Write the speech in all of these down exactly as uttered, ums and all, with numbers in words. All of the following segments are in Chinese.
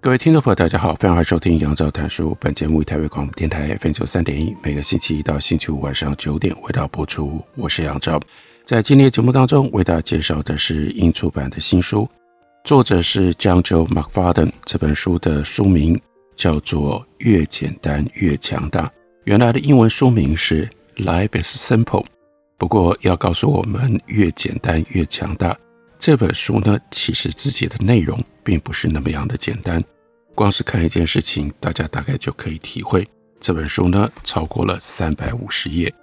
各位听众朋友，大家好，非常欢迎收听杨照谈书。本节目以台北广播电台 F M 九十三点一 每个星期一到星期五晚上九点为大家播出。我是杨照，在今天的节目当中为大家介绍的是英出版的新书，作者是 John Joy McFadden。 这本书的书名叫做《越简单越强大》，原来的英文书名是 Life is Simple。 不过要告诉我们越简单越强大，这本书呢其实自己的内容并不是那么样的简单。光是看一件事情，大家大概就可以体会，这本书呢超过了三百五十页，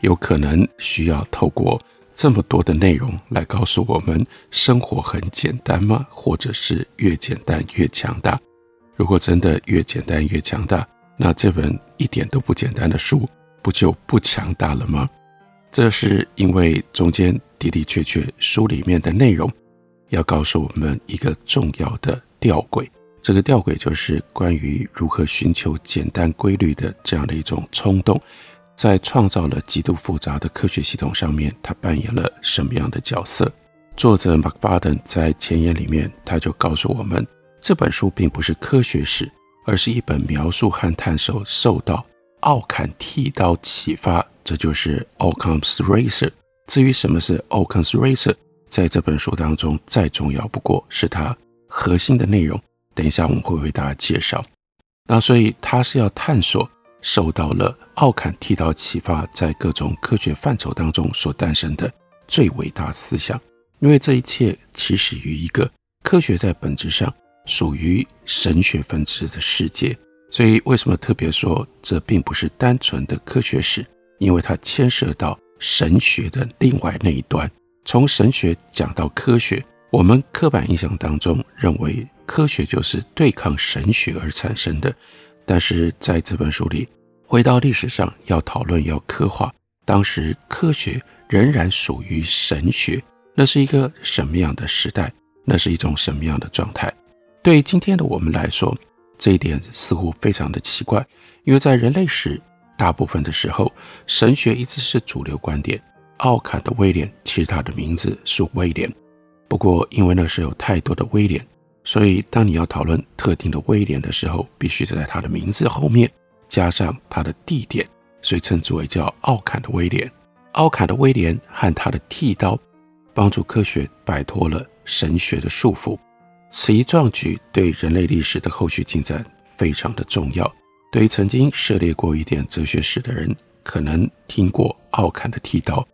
有可能需要透过这么多的内容来告诉我们生活很简单吗？或者是越简单越强大？如果真的越简单越强大，那这本一点都不简单的书不就不强大了吗？这是因为中间的的确确书里面的内容要告诉我们一个重要的吊诡，这个吊诡就是关于如何寻求简单规律的这样的一种冲动，在创造了极度复杂的科学系统上面，他扮演了什么样的角色？作者 McFadden 在前言里面他就告诉我们，这本书并不是科学史，而是一本描述和探索受到奥坎剃刀启发，这就是 Occam's Razor。 至于什么是 Occam's Razor， 在这本书当中再重要不过，是它核心的内容，等一下我们会为大家介绍。那所以他是要探索受到了奥坎剃刀启发在各种科学范畴当中所诞生的最伟大思想，因为这一切起始于一个科学在本质上属于神学分支的世界。所以为什么特别说这并不是单纯的科学史，因为它牵涉到神学的另外那一端。从神学讲到科学，我们刻板印象当中认为科学就是对抗神学而产生的，但是在这本书里回到历史上，要讨论要刻画当时科学仍然属于神学，那是一个什么样的时代，那是一种什么样的状态。对于今天的我们来说，这一点似乎非常的奇怪，因为在人类史大部分的时候，神学一直是主流观点。奥坎的威廉，其实他的名字是威廉，不过因为那时有太多的威廉，所以当你要讨论特定的威廉的时候，必须在他的名字后面加上他的地点，所以称之为叫奥坎的威廉。奥坎的威廉和他的剃刀帮助科学摆脱了神学的束缚，此一壮举对人类历史的后续进展非常的重要。对于曾经涉猎过一点哲学史的人，可能听过奥坎的剃刀，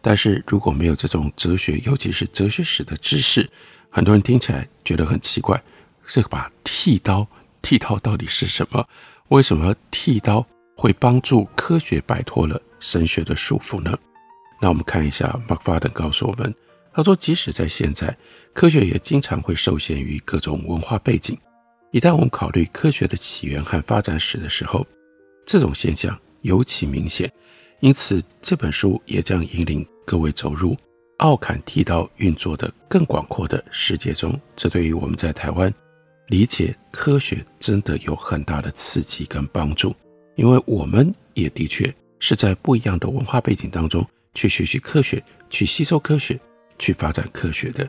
但是如果没有这种哲学，尤其是哲学史的知识，很多人听起来觉得很奇怪，这把剃刀，剃刀到底是什么？为什么剃刀会帮助科学摆脱了神学的束缚呢？那我们看一下 McFadden 告诉我们，他说即使在现在，科学也经常会受限于各种文化背景。一旦我们考虑科学的起源和发展史的时候，这种现象尤其明显。因此这本书也将引领各位走入奥坎剃刀运作的更广阔的世界中，这对于我们在台湾理解科学真的有很大的刺激跟帮助，因为我们也的确是在不一样的文化背景当中去学习科学，去吸收科学，去发展科学的。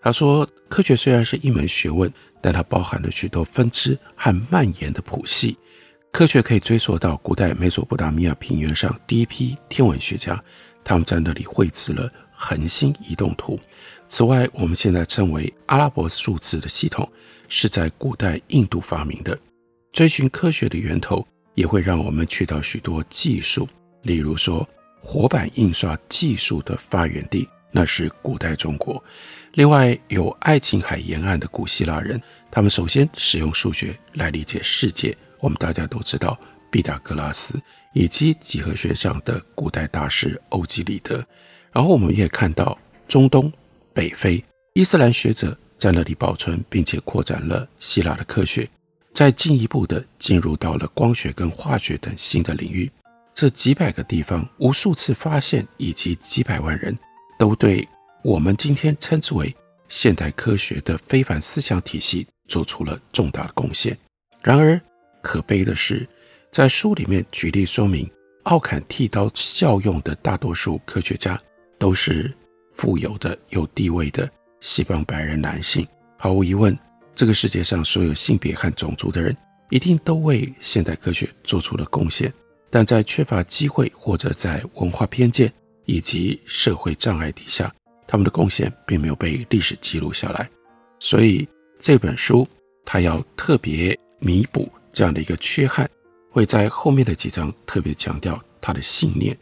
他说科学虽然是一门学问，但它包含了许多分支和蔓延的谱系。科学可以追溯到古代美索不达米亚平原上第一批天文学家，他们在那里绘制了恒星移动图。此外，我们现在称为阿拉伯数字的系统是在古代印度发明的。追寻科学的源头也会让我们去到许多技术，例如说活版印刷技术的发源地，那是古代中国。另外，有爱琴海沿岸的古希腊人，他们首先使用数学来理解世界，我们大家都知道毕达哥拉斯以及几何学上的古代大师欧几里得。然后我们也看到中东、北非伊斯兰学者在那里保存并且扩展了希腊的科学，再进一步的进入到了光学跟化学等新的领域。这几百个地方无数次发现以及几百万人都对我们今天称之为现代科学的非凡思想体系做出了重大的贡献。然而可悲的是，在书里面举例说明奥坎剃刀效用的大多数科学家都是富有的有地位的西方白人男性。毫无疑问，这个世界上所有性别和种族的人一定都为现代科学做出了贡献，但在缺乏机会或者在文化偏见以及社会障碍底下，他们的贡献并没有被历史记录下来。所以这本书它要特别弥补这样的一个缺憾，会在后面的几章特别强调他的信念，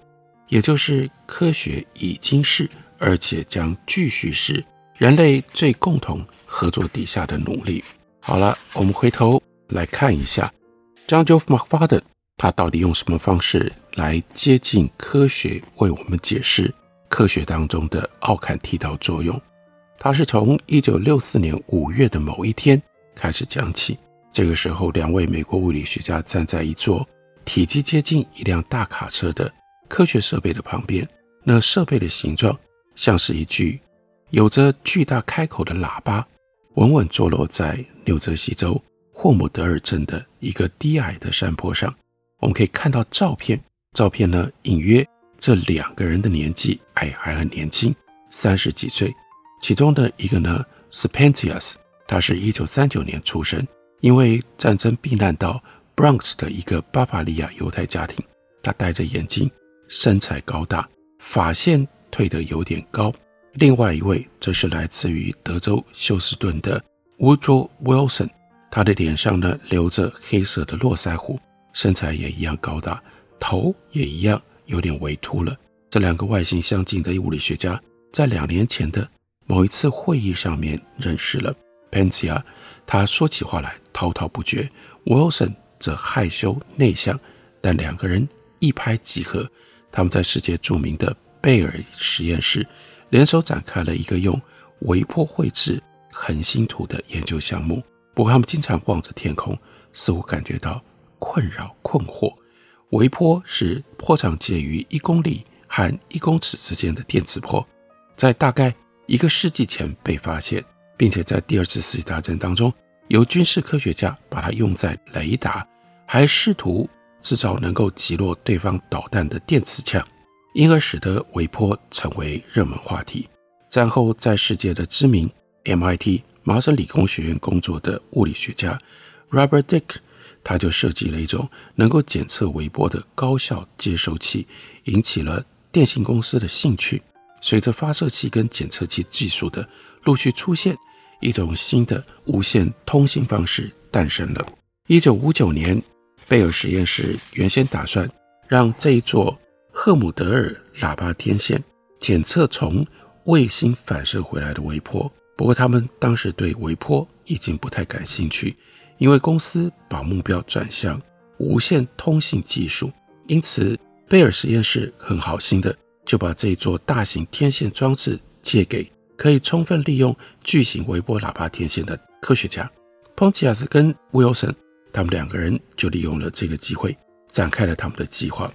也就是科学已经是而且将继续是人类最共同合作底下的努力。好了，我们回头来看一下 John Joy McFadden他到底用什么方式来接近科学，为我们解释科学当中的奥坎剃刀作用。他是从一九六四年五月的某一天开始讲起。这个时候，两位美国物理学家站在一座体积接近一辆大卡车的科学设备的旁边，那设备的形状像是一具有着巨大开口的喇叭，稳稳坐落在纽泽西州霍姆德尔镇的一个低矮的山坡上。我们可以看到照片，照片呢隐约这两个人的年纪哎还很年轻，三十几岁。其中的一个呢是 Penzias， 他是一九三九年出生，因为战争避难到 Bronx 的一个巴伐利亚犹太家庭。他戴着眼镜，身材高大，发线退得有点高。另外一位则是来自于德州休斯顿的 Wilson， 他的脸上呢留着黑色的络腮胡，身材也一样高大，头也一样有点微秃了。这两个外形相近的物理学家在两年前的某一次会议上面认识了。 Penzias 他说起话来滔滔不绝， Wilson 则害羞内向，但两个人一拍即合，他们在世界著名的贝尔实验室联手展开了一个用微波绘制恒星图的研究项目。不过他们经常望着天空，似乎感觉到困扰困惑。微波是波长介于一公里和一公尺之间的电磁波，在大概一个世纪前被发现，并且在第二次世界大战当中由军事科学家把它用在雷达，还试图制造能够击落对方导弹的电磁枪，因而使得微波成为热门话题。战后在世界的知名 M I T 麻省理工学院工作的物理学家 Robert Dicke，他就设计了一种能够检测微波的高效接收器，引起了电信公司的兴趣。随着发射器跟检测器技术的陆续出现，一种新的无线通信方式诞生了。一九五九年，贝尔实验室原先打算让这一座赫姆德尔喇叭天线检测从卫星反射回来的微波，不过他们当时对微波已经不太感兴趣，因为公司把目标转向无线通信技术，因此贝尔实验室很好心的就把这座大型天线装置借给可以充分利用巨型微波喇叭天线的科学家。彭吉亚斯跟 Wilson 他们两个人就利用了这个机会展开了他们的计划。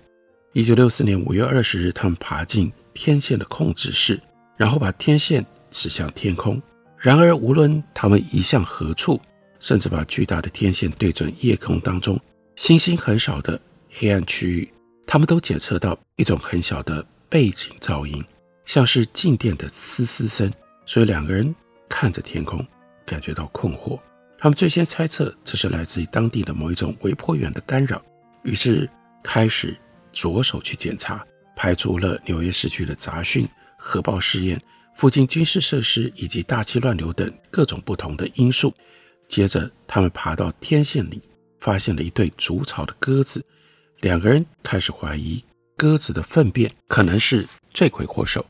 一九六四年五月二十日，他们爬进天线的控制室，然后把天线指向天空。然而无论他们移向何处，甚至把巨大的天线对准夜空当中星星很少的黑暗区域，他们都检测到一种很小的背景噪音，像是静电的嘶嘶声。所以两个人看着天空感觉到困惑，他们最先猜测这是来自于当地的某一种微波源的干扰，于是开始着手去检查，排除了纽约市区的杂讯、核爆试验、附近军事设施以及大气乱流等各种不同的因素。接着他们爬到天线里，发现了一对筑巢的鸽子，两个人开始怀疑鸽子的粪便可能是罪魁祸首，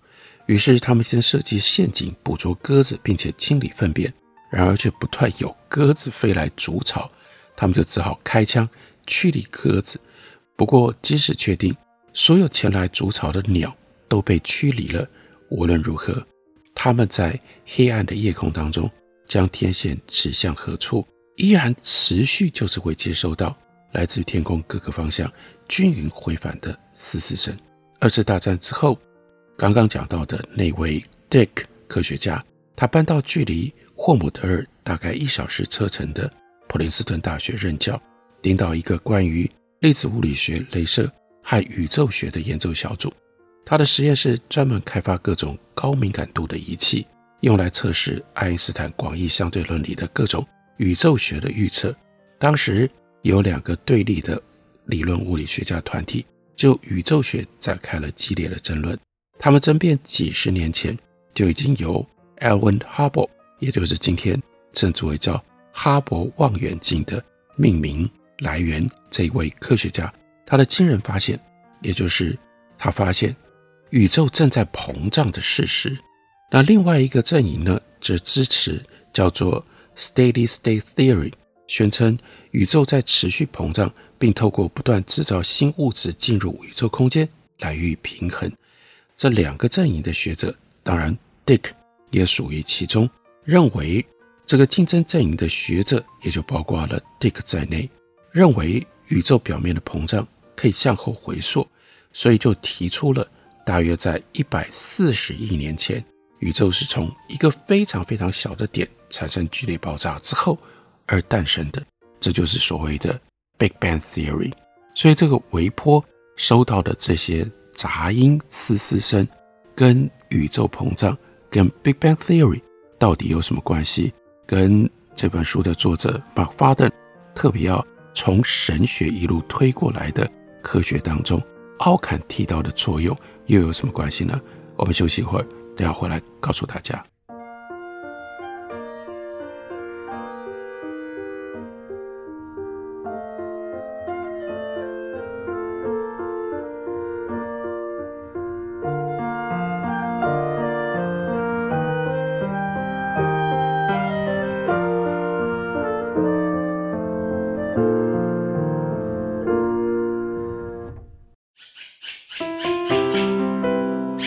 于是他们先设计陷阱捕捉鸽子并且清理粪便，然而却不断有鸽子飞来筑巢，他们就只好开枪驱离鸽子。不过即使确定所有前来筑巢的鸟都被驱离了，无论如何他们在黑暗的夜空当中将天线指向何处，依然持续就是会接收到来自天空各个方向均匀回返的嘶嘶声。二次大战之后，刚刚讲到的那位 Dick 科学家，他搬到距离霍姆德尔大概一小时车程的普林斯顿大学任教，领导一个关于粒子物理学、雷射和宇宙学的研究小组。他的实验室专门开发各种高敏感度的仪器，用来测试爱因斯坦广义相对论里的各种宇宙学的预测。当时有两个对立的理论物理学家团体就宇宙学展开了激烈的争论，他们争辩几十年前就已经由 Edwin Hubble， 也就是今天称之为叫哈勃望远镜的命名来源这一位科学家，他的惊人发现，也就是他发现宇宙正在膨胀的事实。那另外一个阵营呢，则支持叫做 Steady State Theory， 宣称宇宙在持续膨胀，并透过不断制造新物质进入宇宙空间来予以平衡。这两个阵营的学者，当然 Dick 也属于其中，认为这个竞争阵营的学者，也就包括了 Dick 在内，认为宇宙表面的膨胀可以向后回溯，所以就提出了大约在一百四十亿年前，宇宙是从一个非常非常小的点产生剧烈爆炸之后而诞生的，这就是所谓的 Big Bang Theory。 所以这个微波收到的这些杂音嘶嘶声跟宇宙膨胀跟 Big Bang Theory 到底有什么关系，跟这本书的作者 McFadden 特别要从神学一路推过来的科学当中奥坎提到的作用又有什么关系呢？我们休息一会儿，等一下回来告诉大家。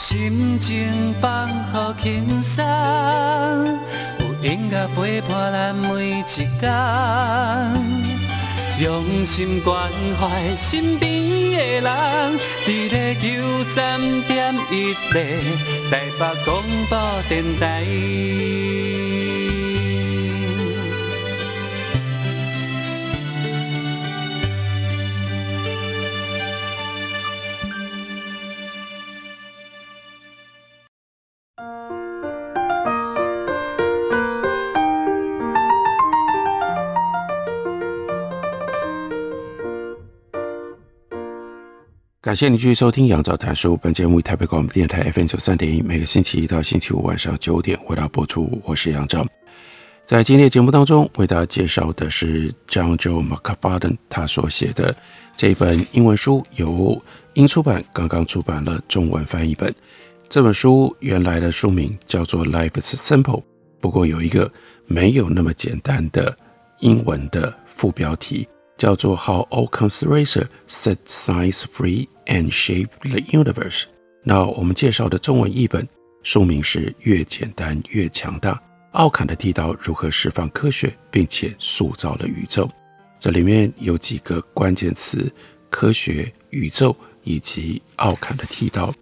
心情放好轻松，有音乐陪伴咱每一天，用心关怀身边的人，伫咧九三点一台北广播电台。感谢您继续收听杨照谈书，本节目台北广播电台 F M 九三点一， 每个星期一到星期五晚上九点为大家播出，我是杨照。在今天的节目当中为大家介绍的是 John Joy McFadden 他所写的这本英文书，由英出版刚刚出版了中文翻译本。这本书原来的书名叫做 Life is Simple， 不过有一个没有那么简单的英文的副标题，叫做 How Occam's Razor Set Science Free and Shaped the Universe。 那我们介绍的中文译本书名是越简单越强大，奥坎特提到如何释放科学并且塑造了宇宙。这里面有几个关键词，科学、宇宙以及奥坎特提到。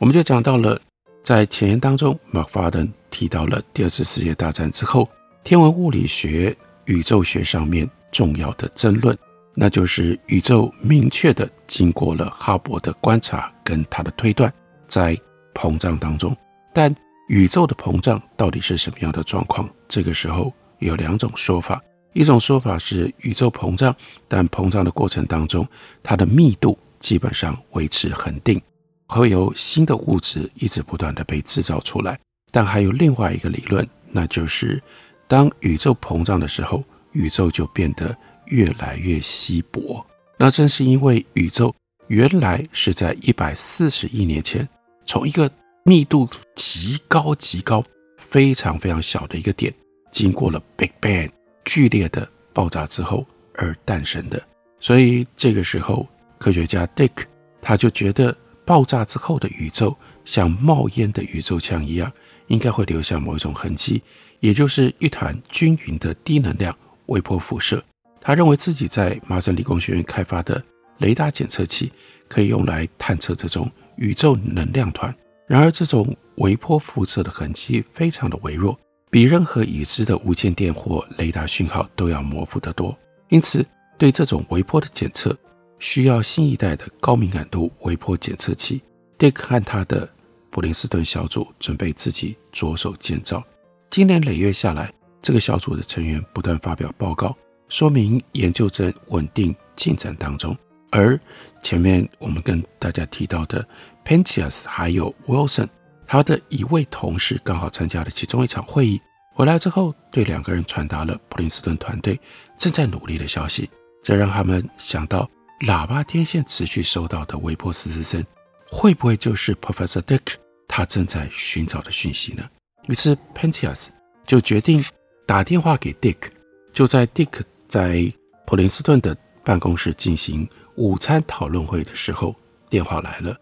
我们就讲到了在前言当中 McFadden 提到了第二次世界大战之后天文物理学、宇宙学上面重要的争论，那就是宇宙明确的经过了哈勃的观察跟他的推断在膨胀当中，但宇宙的膨胀到底是什么样的状况，这个时候有两种说法。一种说法是宇宙膨胀，但膨胀的过程当中，它的密度基本上维持恒定，会有新的物质一直不断的被制造出来。但还有另外一个理论，那就是当宇宙膨胀的时候，宇宙就变得越来越稀薄。那正是因为宇宙原来是在一百四十亿年前从一个密度极高极高非常非常小的一个点，经过了 Big Bang 剧烈的爆炸之后而诞生的。所以这个时候科学家 Dicke 他就觉得爆炸之后的宇宙像冒烟的宇宙枪一样，应该会留下某一种痕迹，也就是一团均匀的低能量微波辐射。他认为自己在麻省理工学院开发的雷达检测器可以用来探测这种宇宙能量团。然而这种微波辐射的痕迹非常的微弱，比任何已知的无线电或雷达讯号都要模糊得多，因此对这种微波的检测需要新一代的高敏感度微波检测器。Dicke 和他的普林斯顿小组准备自己着手建造。经年累月下来，这个小组的成员不断发表报告，说明研究正稳定进展当中。而前面我们跟大家提到的 Penzias 还有 Wilson， 他的一位同事刚好参加了其中一场会议，回来之后对两个人传达了普林斯顿团队正在努力的消息，这让他们想到喇叭天线持续收到的微波嘶嘶声会不会就是 Professor Dicke 他正在寻找的讯息呢？于是 Penzias 就决定打电话给 Dicke。 就在 Dicke 在普林斯顿的办公室进行午餐讨论会的时候，电话来了。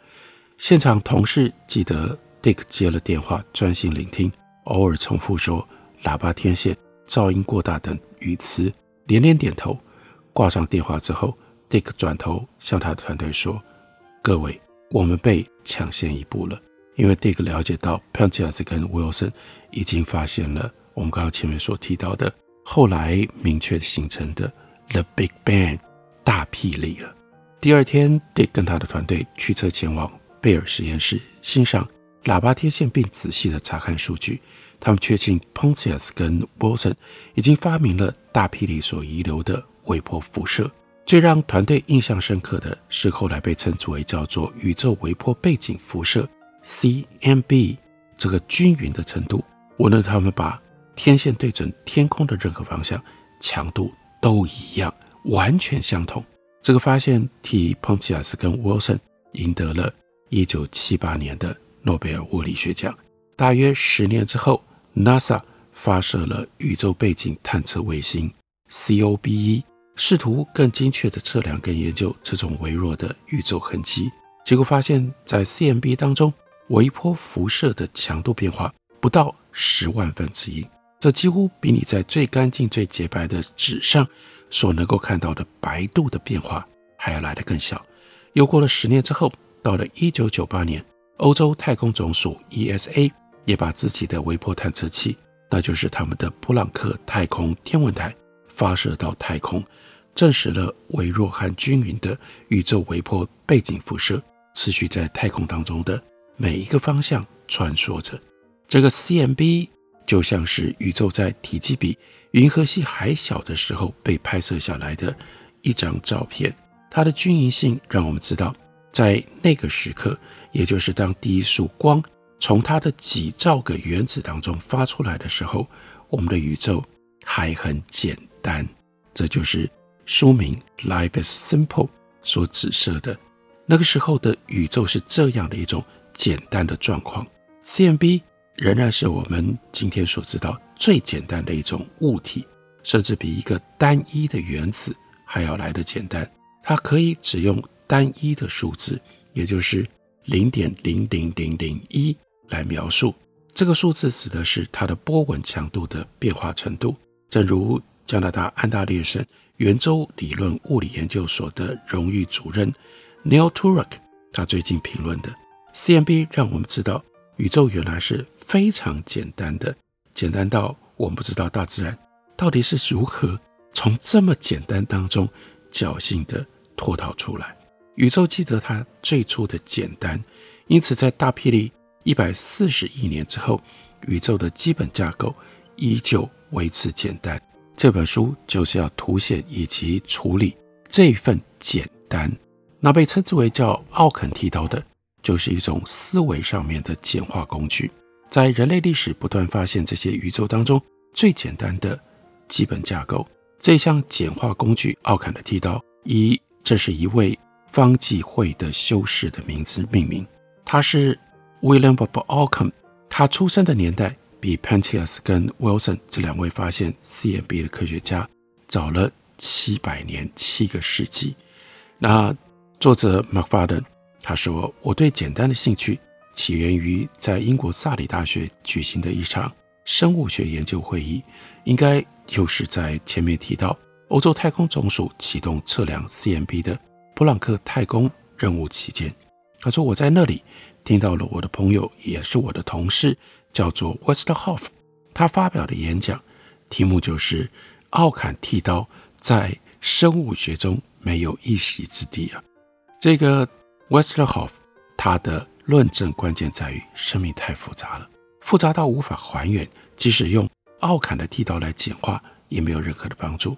现场同事记得 Dicke 接了电话，专心聆听，偶尔重复说喇叭天线、噪音过大等语词，连连点头。挂上电话之后， Dicke 转头向他的团队说，各位，我们被抢先一步了。因为 Dicke 了解到 Penzias 跟 Wilson 已经发现了我们刚刚前面所提到的后来明确形成的 The Big Bang 大霹雳了。第二天 Dicke 跟他的团队驱车前往贝尔实验室，欣赏喇叭天线并仔细地查看数据。他们确信 Penzias 跟 Wilson 已经发明了大霹雳所遗留的微波辐射。最让团队印象深刻的是后来被称之为叫做宇宙微波背景辐射 C M B 这个均匀的程度，无论他们把天线对准天空的任何方向，强度都一样，完全相同。这个发现替 Penzias 跟 Wilson 赢得了一九七八年的诺贝尔物理学奖。大约十年之后， NASA 发射了宇宙背景探测卫星 C O B E， 试图更精确地测量跟研究这种微弱的宇宙痕迹。结果发现在 C M B 当中，微波辐射的强度变化不到十万分之一，这几乎比你在最干净最洁白的纸上所能够看到的白度的变化还要来得更小。又过了十年之后，到了一九九八年，欧洲太空总署 E S A 也把自己的微波探测器，那就是他们的普朗克太空天文台发射到太空，证实了微弱和均匀的宇宙微波背景辐射持续在太空当中的每一个方向穿梭着。这个 C M B 就像是宇宙在体积比银河系还小的时候被拍摄下来的一张照片，它的均匀性让我们知道在那个时刻，也就是当第一束光从它的几兆个原子当中发出来的时候，我们的宇宙还很简单。这就是书名 Life is Simple 所指涉的，那个时候的宇宙是这样的一种简单的状况。 C M B 仍然是我们今天所知道最简单的一种物体，甚至比一个单一的原子还要来得简单。它可以只用单一的数字，也就是 零点零零零零一 来描述。这个数字指的是它的波纹强度的变化程度。正如加拿大安大略省圆周理论物理研究所的荣誉主任 Neil Turok 他最近评论的， C M B 让我们知道宇宙原来是非常简单的，简单到我们不知道大自然到底是如何从这么简单当中侥幸地脱逃出来。宇宙记得它最初的简单，因此在大霹雳一百四十亿年之后，宇宙的基本架构依旧维持简单。这本书就是要凸显以及处理这份简单。那被称之为叫奥肯剃刀的，就是一种思维上面的简化工具。在人类历史不断发现这些宇宙当中最简单的基本架构，这项简化工具奥肯的剃刀，一，这是一位方济会的修士的名字命名，他是 William of Ockham。 他出生的年代比 Penzias 跟 Wilson 这两位发现 C M B 的科学家早了七百年七个世纪。那作者 McFadden 他说，我对简单的兴趣起源于在英国萨里大学举行的一场生物学研究会议，应该就是在前面提到欧洲太空总署启动测量 C M B 的普朗克太空任务期间。他说，我在那里听到了我的朋友也是我的同事叫做 Westerhoff 他发表的演讲，题目就是奥坎剃刀在生物学中没有一席之地啊。这个 Westerhoff 他的论证关键在于生命太复杂了，复杂到无法还原，即使用奥坎的剃刀来简化也没有任何的帮助。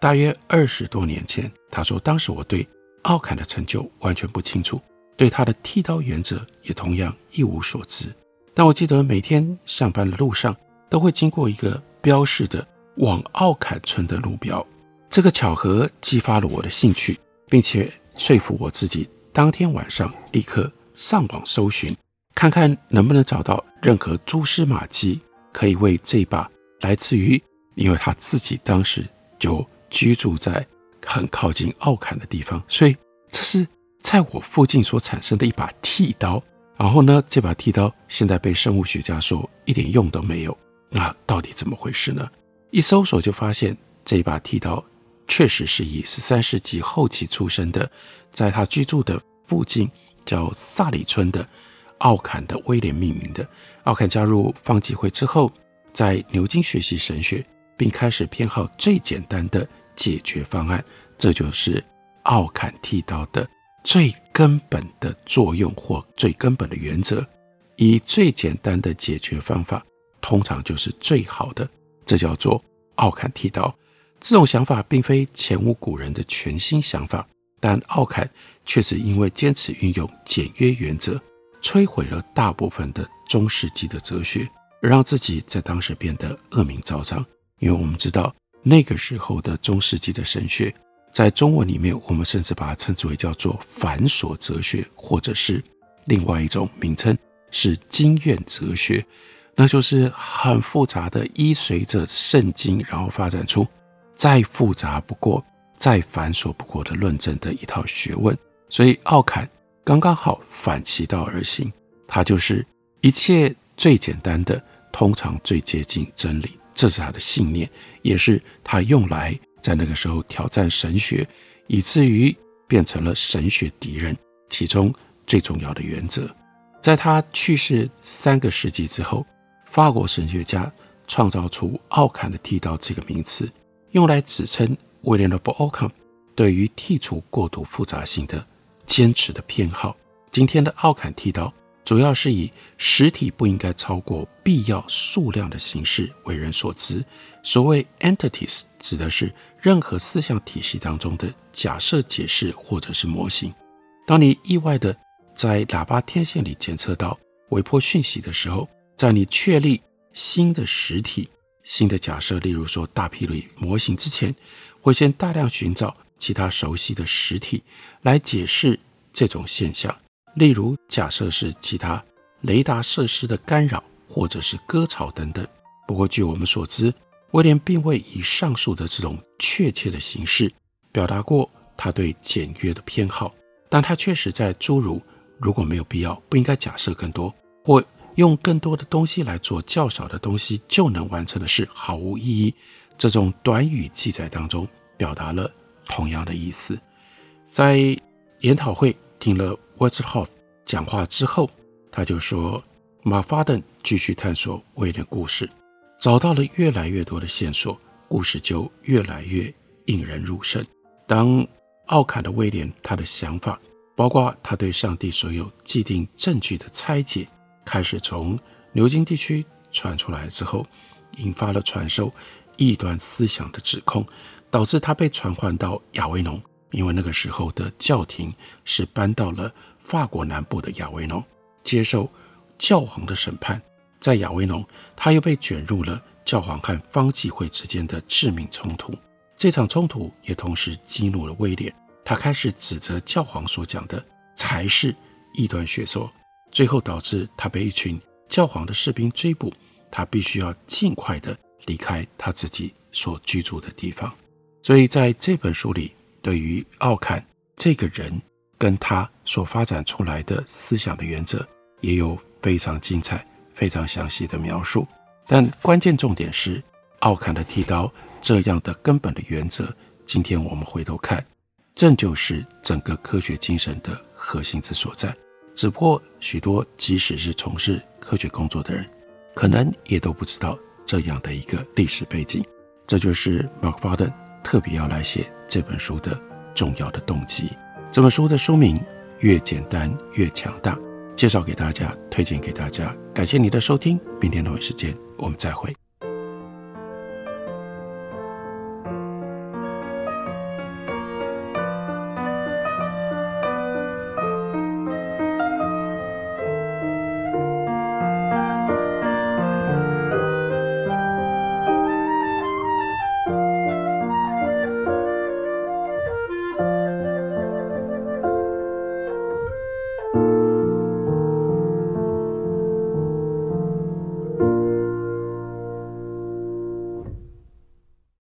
大约二十多年前，他说，当时我对奥坎的成就完全不清楚，对他的剃刀原则也同样一无所知。但我记得每天上班的路上都会经过一个标示的往奥坎村的路标，这个巧合激发了我的兴趣，并且说服我自己当天晚上立刻上网搜寻，看看能不能找到任何蛛丝马迹，可以为这把来自于因为他自己当时就居住在很靠近奥坎的地方，所以这是在我附近所产生的一把剃刀。然后呢，这把剃刀现在被生物学家说一点用都没有，那到底怎么回事呢？一搜索就发现这把剃刀确实是以十三世纪后期出生的，在他居住的附近叫萨里村的奥坎的威廉命名的。奥坎加入方济会之后，在牛津学习神学，并开始偏好最简单的解决方案，这就是奥坎剃刀的最根本的作用或最根本的原则。以最简单的解决方法通常就是最好的，这叫做奥坎剃刀。这种想法并非前无古人的全新想法，但奥坎确实因为坚持运用简约原则，摧毁了大部分的中世纪的哲学，而让自己在当时变得恶名昭彰。因为我们知道那个时候的中世纪的神学，在中文里面我们甚至把它称之为叫做繁琐哲学，或者是另外一种名称是经验哲学，那就是很复杂的依随着圣经然后发展出再复杂不过再繁琐不过的论证的一套学问。所以奥坎刚刚好反其道而行，它就是一切最简单的通常最接近真理，这是他的信念，也是他用来在那个时候挑战神学，以至于变成了神学敌人其中最重要的原则。在他去世三个世纪之后，法国神学家创造出奥坎的剃刀这个名词，用来指称威廉的不奥坎对于剔除过度复杂性的坚持的偏好。今天的奥坎剃刀主要是以实体不应该超过必要数量的形式为人所知。所谓 entities 指的是任何思想体系当中的假设解释或者是模型。当你意外的在喇叭天线里检测到微波讯息的时候，在你确立新的实体新的假设，例如说大批量模型之前，会先大量寻找其他熟悉的实体来解释这种现象，例如假设是其他雷达设施的干扰或者是割草等等。不过据我们所知，威廉并未以上述的这种确切的形式表达过他对简约的偏好，但他确实在诸如如果没有必要不应该假设更多，或用更多的东西来做较少的东西就能完成的事毫无意义这种短语记载当中表达了同样的意思。在研讨会听了 Westerhoff 讲话之后，他就说McFadden继续探索威廉故事，找到了越来越多的线索，故事就越来越引人入胜。当奥坎的威廉他的想法，包括他对上帝所有既定证据的拆解，开始从牛津地区传出来之后，引发了传授异端思想的指控，导致他被传唤到亚维农，因为那个时候的教廷是搬到了法国南部的亚维农，接受教皇的审判。在亚维农，他又被卷入了教皇和方济会之间的致命冲突。这场冲突也同时激怒了威廉，他开始指责教皇所讲的才是异端学说，最后导致他被一群教皇的士兵追捕，他必须要尽快的离开他自己所居住的地方。所以在这本书里，对于奥坎这个人跟他所发展出来的思想的原则也有非常精彩非常详细的描述。但关键重点是奥坎的剃刀这样的根本的原则，今天我们回头看，正就是整个科学精神的核心之所在。只不过许多即使是从事科学工作的人，可能也都不知道这样的一个历史背景。这就是 McFadden 特别要来写这本书的重要的动机。这本书的书名越简单越强大，介绍给大家，推荐给大家。感谢你的收听，明天同一时间我们再会。